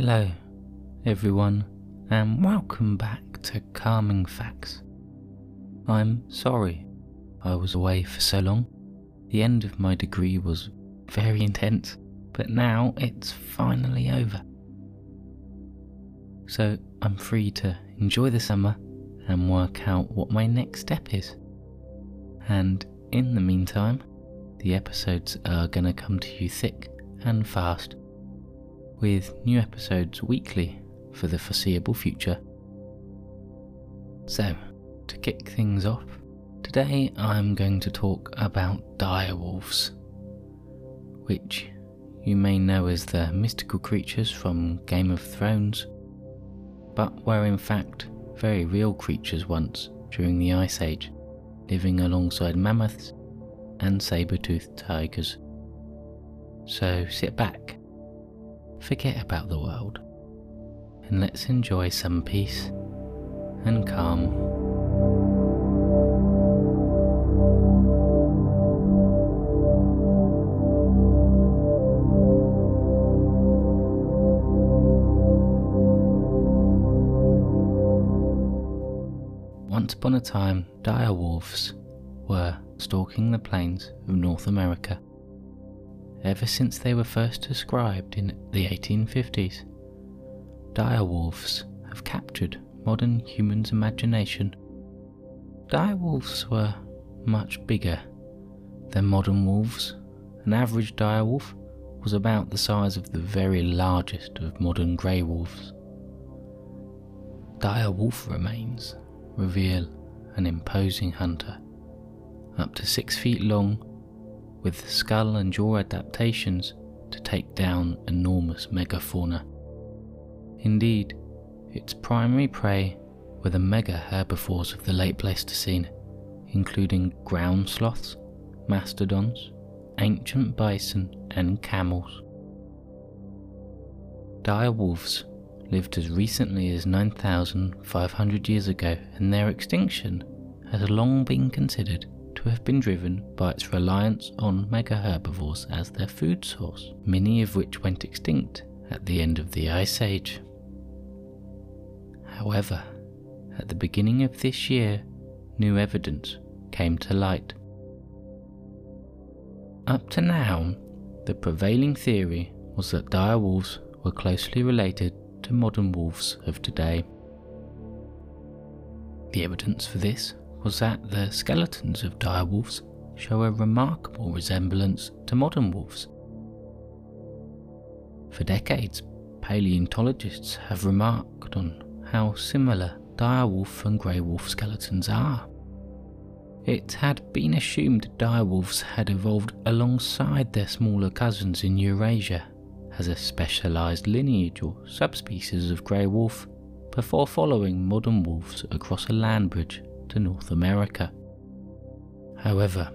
Hello everyone, and welcome back to Calming Facts. I'm sorry I was away for so long. The end of my degree was very intense, but now it's finally over. So I'm free to enjoy the summer and work out what my next step is. And in the meantime, the episodes are gonna come to you thick and fast, with new episodes weekly for the foreseeable future. So, to kick things off, today I'm going to talk about direwolves, which you may know as the mystical creatures from Game of Thrones, but were in fact very real creatures once during the Ice Age, living alongside mammoths and saber-toothed tigers. So sit back, forget about the world, and let's enjoy some peace and calm. Once upon a time, direwolves were stalking the plains of North America ever since they were first described in the 1850s. Direwolves have captured modern humans' imagination. Direwolves were much bigger than modern wolves. An average direwolf was about the size of the very largest of modern grey wolves. Direwolf remains reveal an imposing hunter, up to 6 feet long, with skull and jaw adaptations to take down enormous megafauna. Indeed, its primary prey were the mega herbivores of the late Pleistocene, including ground sloths, mastodons, ancient bison and camels. Direwolves lived as recently as 9,500 years ago, and their extinction has long been considered to have been driven by its reliance on mega herbivores as their food source, many of which went extinct at the end of the Ice Age. However, at the beginning of this year, new evidence came to light. Up to now, the prevailing theory was that direwolves were closely related to modern wolves of today. The evidence for this was that the skeletons of direwolves show a remarkable resemblance to modern wolves. For decades, paleontologists have remarked on how similar direwolf and grey wolf skeletons are. It had been assumed direwolves had evolved alongside their smaller cousins in Eurasia as a specialised lineage or subspecies of grey wolf before following modern wolves across a land bridge to North America. However,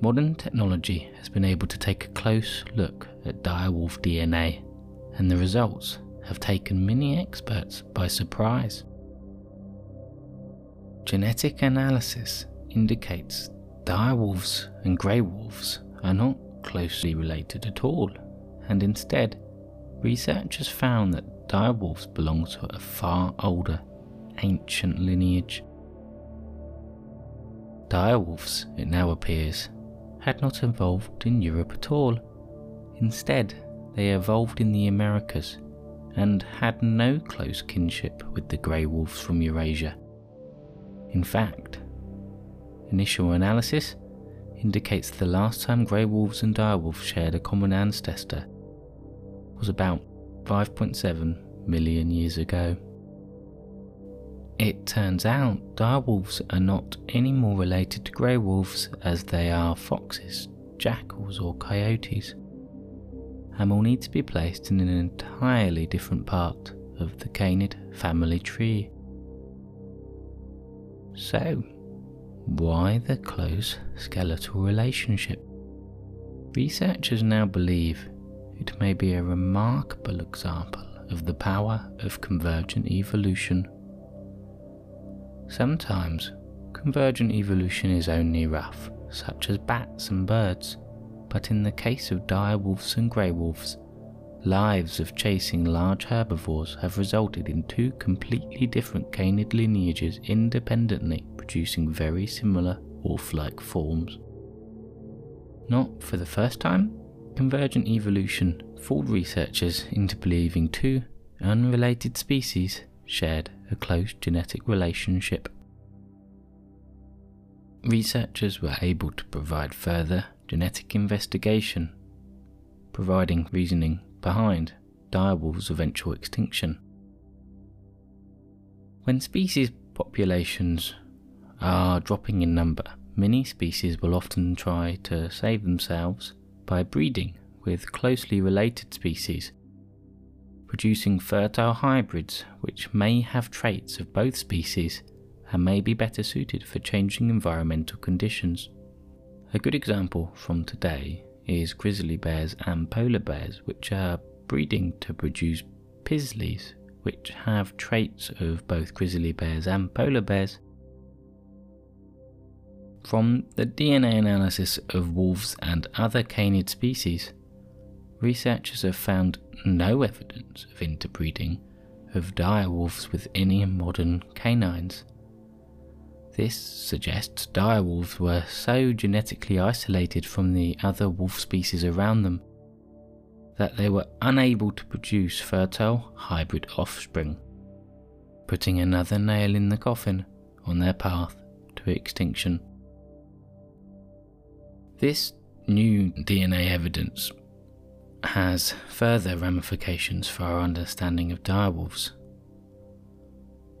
modern technology has been able to take a close look at direwolf DNA, and the results have taken many experts by surprise. Genetic analysis indicates direwolves and grey wolves are not closely related at all, and instead, researchers found that direwolves belong to a far older, ancient lineage. Direwolves, it now appears, had not evolved in Europe at all. Instead, they evolved in the Americas and had no close kinship with the grey wolves from Eurasia. In fact, initial analysis indicates the last time grey wolves and direwolves shared a common ancestor was about 5.7 million years ago. It turns out direwolves are not any more related to grey wolves as they are foxes, jackals or coyotes, and will need to be placed in an entirely different part of the canid family tree. So, why the close skeletal relationship? Researchers now believe it may be a remarkable example of the power of convergent evolution. Sometimes, convergent evolution is only rough, such as bats and birds, but in the case of direwolves and grey wolves, lives of chasing large herbivores have resulted in two completely different canid lineages independently producing very similar wolf-like forms. Not for the first time, convergent evolution fooled researchers into believing two unrelated species shared a close genetic relationship. Researchers were able to provide further genetic investigation, providing reasoning behind direwolves' eventual extinction. When species populations are dropping in number, many species will often try to save themselves by breeding with closely related species, producing fertile hybrids which may have traits of both species and may be better suited for changing environmental conditions. A good example from today is grizzly bears and polar bears, which are breeding to produce pisleys, which have traits of both grizzly bears and polar bears. From the DNA analysis of wolves and other canid species, researchers have found no evidence of interbreeding of direwolves with any modern canines. This suggests direwolves were so genetically isolated from the other wolf species around them that they were unable to produce fertile hybrid offspring, putting another nail in the coffin on their path to extinction. This new DNA evidence has further ramifications for our understanding of direwolves.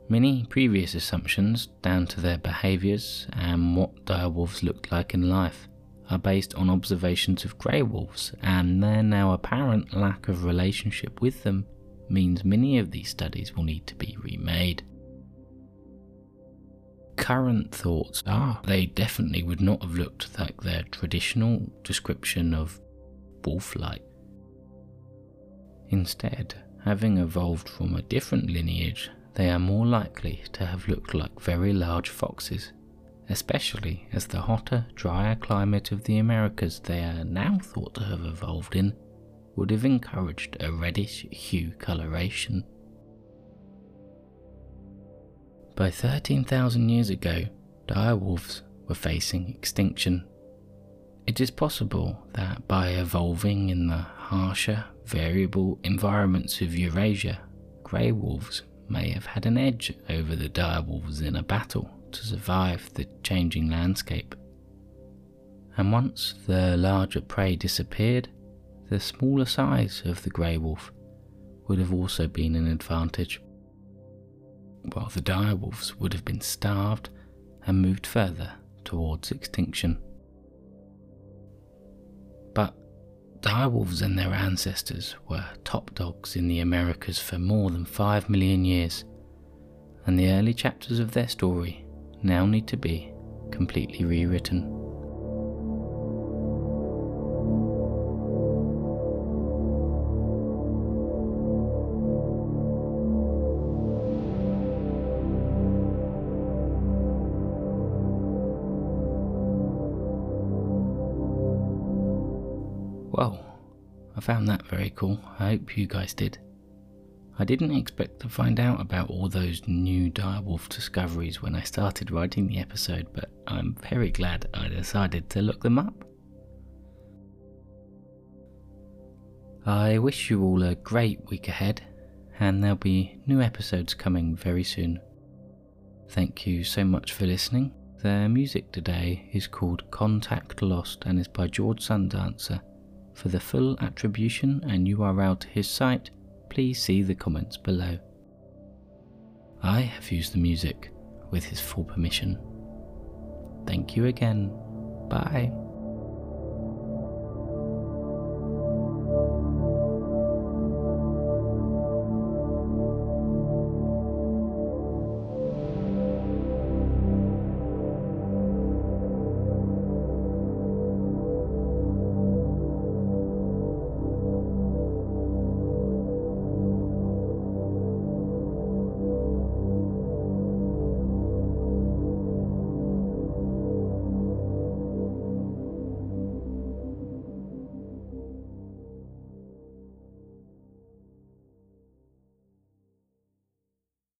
Many previous assumptions, down to their behaviours and what direwolves looked like in life, are based on observations of grey wolves, and their now apparent lack of relationship with them means many of these studies will need to be remade. Current thoughts are they definitely would not have looked like their traditional description of wolf-like. Instead, having evolved from a different lineage, they are more likely to have looked like very large foxes, especially as the hotter, drier climate of the Americas they are now thought to have evolved in would have encouraged a reddish hue coloration. By 13,000 years ago, direwolves were facing extinction. It is possible that by evolving in the harsher, variable environments of Eurasia, grey wolves may have had an edge over the direwolves in a battle to survive the changing landscape. And once the larger prey disappeared, the smaller size of the grey wolf would have also been an advantage, while the direwolves would have been starved and moved further towards extinction. But direwolves and their ancestors were top dogs in the Americas for more than 5 million years, and the early chapters of their story now need to be completely rewritten. Whoa, I found that very cool. I hope you guys did. I didn't expect to find out about all those new direwolf discoveries when I started writing the episode, but I'm very glad I decided to look them up. I wish you all a great week ahead, and there'll be new episodes coming very soon. Thank you so much for listening. The music today is called Contact Lost and is by George Sundancer. For the full attribution and URL to his site, please see the comments below. I have used the music with his full permission. Thank you again. Bye.